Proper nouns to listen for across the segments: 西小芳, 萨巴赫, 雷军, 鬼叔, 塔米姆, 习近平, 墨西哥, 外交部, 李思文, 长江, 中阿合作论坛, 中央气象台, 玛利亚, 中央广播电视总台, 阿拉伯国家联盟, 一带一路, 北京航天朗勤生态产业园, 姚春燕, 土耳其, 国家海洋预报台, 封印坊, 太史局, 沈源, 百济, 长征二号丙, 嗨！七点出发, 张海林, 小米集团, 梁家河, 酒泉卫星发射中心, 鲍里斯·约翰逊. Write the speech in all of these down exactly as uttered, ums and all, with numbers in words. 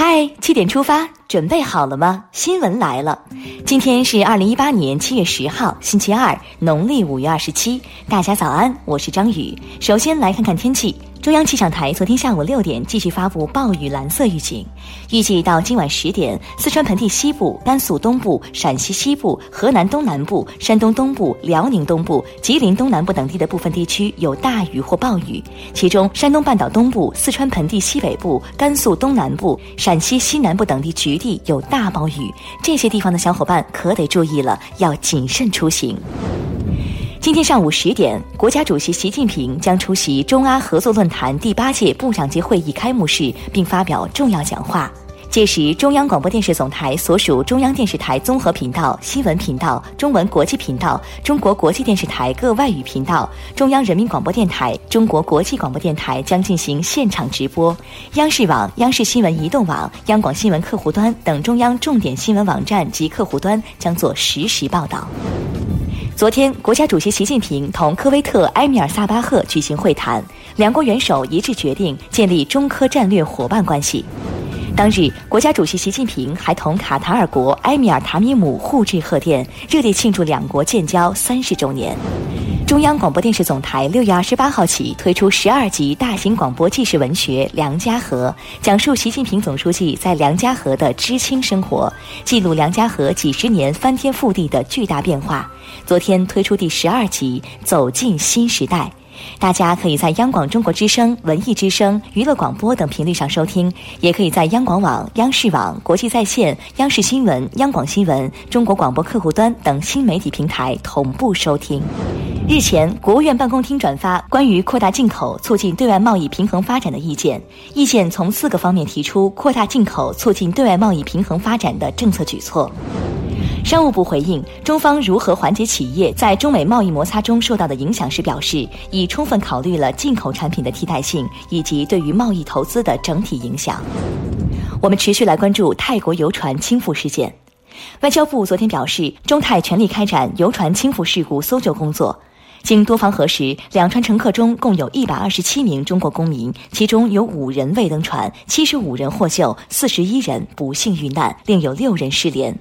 嗨，七点出发，准备好了吗？新闻来了，今天是二零一八年七月十号，星期二，农历五月二十七。大家早安，我是张宇。首先来看看天气。中央气象台昨天下午六点继续发布暴雨蓝色预警，预计到今晚十点，四川盆地西部、甘肃东部、陕西西部、河南东南部、山东东部、辽宁东部、吉林东南部等地的部分地区有大雨或暴雨，其中山东半岛东部、四川盆地西北部、甘肃东南部、陕西西南部等地局地有大暴雨，这些地方的小伙伴可得注意了，要谨慎出行。今天上午十点，国家主席习近平将出席中阿合作论坛第八届部长级会议开幕式，并发表重要讲话。届时，中央广播电视总台所属中央电视台综合频道、新闻频道、中文国际频道、中国国际电视台各外语频道、中央人民广播电台、中国国际广播电台将进行现场直播。央视网、央视新闻移动网、央广新闻客户端等中央重点新闻网站及客户端将做实时报道。昨天，国家主席习近平同科威特埃米尔萨巴赫举行会谈，两国元首一致决定建立中科战略伙伴关系。当日，国家主席习近平还同卡塔尔国埃米尔塔米姆互致贺电，热烈庆祝两国建交三十周年。中央广播电视总台六月二十八号起推出十二集大型广播纪实文学《梁家河》，讲述习近平总书记在梁家河的知青生活，记录梁家河几十年翻天覆地的巨大变化。昨天推出第十二集《走进新时代》，大家可以在央广中国之声、文艺之声、娱乐广播等频率上收听，也可以在央广网、央视网、国际在线、央视新闻、央广新闻、中国广播客户端等新媒体平台同步收听。日前，国务院办公厅转发关于扩大进口促进对外贸易平衡发展的意见，意见从四个方面提出扩大进口促进对外贸易平衡发展的政策举措。商务部回应中方如何缓解企业在中美贸易摩擦中受到的影响时表示，已充分考虑了进口产品的替代性以及对于贸易投资的整体影响。我们持续来关注泰国游船倾覆事件。外交部昨天表示，中泰全力开展游船倾覆事故搜救工作。经多方核实，两船乘客中共有一百二十七名中国公民，其中有五人未登船，七十五人获救，四十一人不幸遇难，另有六人失联。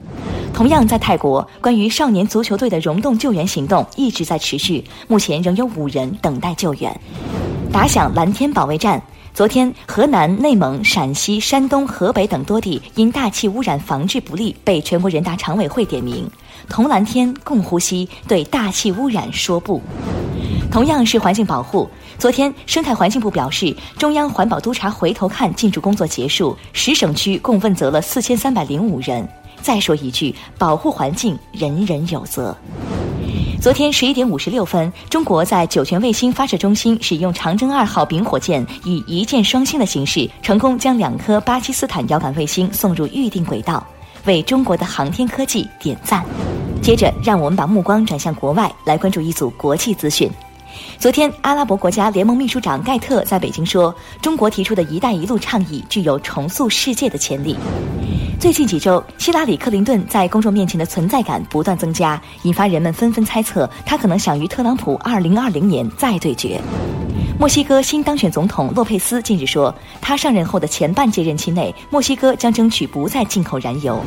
同样在泰国，关于少年足球队的溶洞救援行动一直在持续，目前仍有五人等待救援。打响蓝天保卫战。昨天，河南、内蒙、陕西、山东、河北等多地因大气污染防治不力，被全国人大常委会点名。同蓝天，共呼吸，对大气污染说不。同样是环境保护，昨天生态环境部表示，中央环保督察回头看进驻工作结束，十省区共问责了四千三百零五人。再说一句，保护环境，人人有责。昨天十一点五十六分，中国在酒泉卫星发射中心使用长征二号丙火箭，以一箭双星的形式，成功将两颗巴基斯坦遥感卫星送入预定轨道，为中国的航天科技点赞。接着，让我们把目光转向国外，来关注一组国际资讯。昨天，阿拉伯国家联盟秘书长盖特在北京说，中国提出的一带一路倡议具有重塑世界的潜力。最近几周，希拉里·克林顿在公众面前的存在感不断增加，引发人们纷纷猜测他可能想与特朗普二零二零年再对决。墨西哥新当选总统洛佩斯近日说，他上任后的前半届任期内，墨西哥将争取不再进口燃油。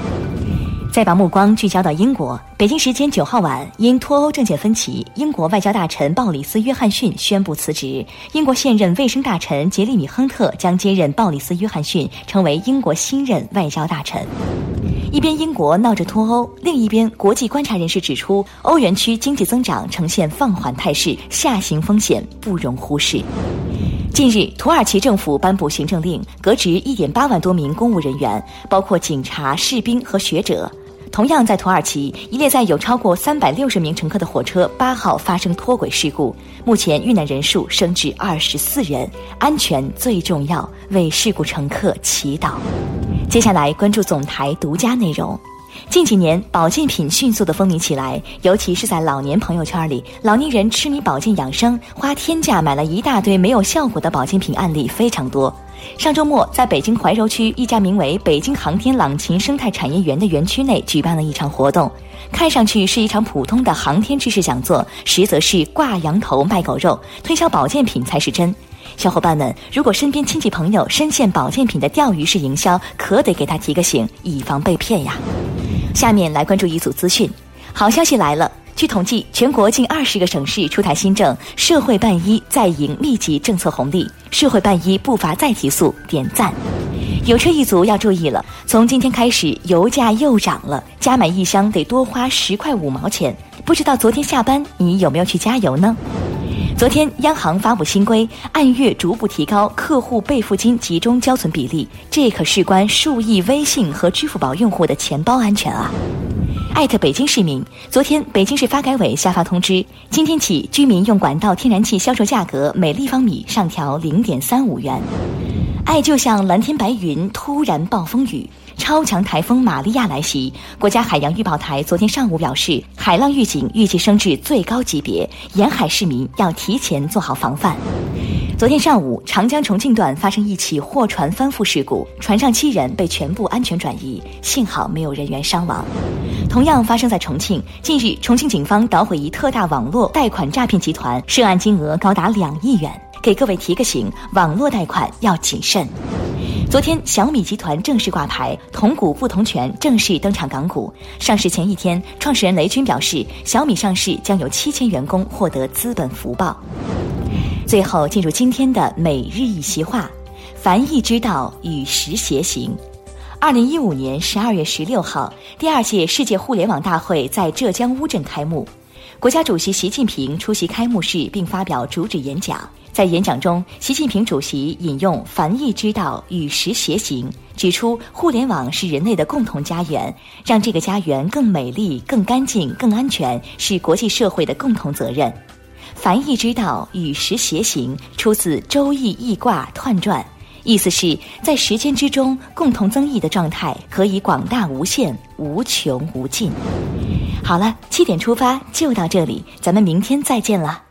再把目光聚焦到英国，北京时间九号晚，因脱欧政见分歧，英国外交大臣鲍里斯·约翰逊宣布辞职，英国现任卫生大臣杰利米·亨特将接任鲍里斯·约翰逊，成为英国新任外交大臣。一边英国闹着脱欧，另一边国际观察人士指出，欧元区经济增长呈现放缓态势，下行风险不容忽视。近日，土耳其政府颁布行政令，革职 一点八 万多名公务人员，包括警察、士兵和学者。同样在土耳其，一列载有超过三百六十名乘客的火车八号发生脱轨事故，目前遇难人数升至二十四人，安全最重要，为事故乘客祈祷。接下来关注总台独家内容。近几年，保健品迅速的风靡起来，尤其是在老年朋友圈里，老年人痴迷保健养生，花天价买了一大堆没有效果的保健品案例非常多。上周末，在北京怀柔区一家名为北京航天朗勤生态产业园的园区内举办了一场活动，看上去是一场普通的航天知识讲座，实则是挂羊头卖狗肉，推销保健品才是真。小伙伴们，如果身边亲戚朋友深陷保健品的钓鱼式营销，可得给他提个醒，以防被骗呀。下面来关注一组资讯。好消息来了，据统计，全国近二十个省市出台新政社会办医在营密集政策红利，社会办医步伐再提速，点赞。有车一族要注意了，从今天开始油价又涨了，加满一箱得多花十块五毛钱。不知道昨天下班你有没有去加油呢？昨天央行发布新规，按月逐步提高客户备付金集中交存比例，这可事关数亿微信和支付宝用户的钱包安全啊。艾特北京市民，昨天北京市发改委下发通知，今天起居民用管道天然气销售价格每立方米上调 零点三五 元。爱就像蓝天白云，突然暴风雨，超强台风玛利亚来袭，国家海洋预报台昨天上午表示，海浪预警预计升至最高级别，沿海市民要提前做好防范。昨天上午，长江重庆段发生一起货船翻覆事故，船上七人被全部安全转移，幸好没有人员伤亡。同样发生在重庆，近日重庆警方捣毁一特大网络贷款诈骗集团，涉案金额高达两亿元。给各位提个醒，网络贷款要谨慎。昨天，小米集团正式挂牌，同股不同权正式登场港股。上市前一天，创始人雷军表示，小米上市将有七千员工获得资本福报。最后进入今天的每日一席话，凡易之道，与时偕行。二零一五年十二月十六号，第二届世界互联网大会在浙江乌镇开幕。国家主席习近平出席开幕式并发表主旨演讲。在演讲中，习近平主席引用凡易之道，与时偕行，指出互联网是人类的共同家园，让这个家园更美丽、更干净、更安全，是国际社会的共同责任。凡易之道，与时偕行，出自《周易》易卦彖传，意思是在时间之中共同增益的状态，可以广大无限、无穷无尽。好了，七点出发就到这里，咱们明天再见了。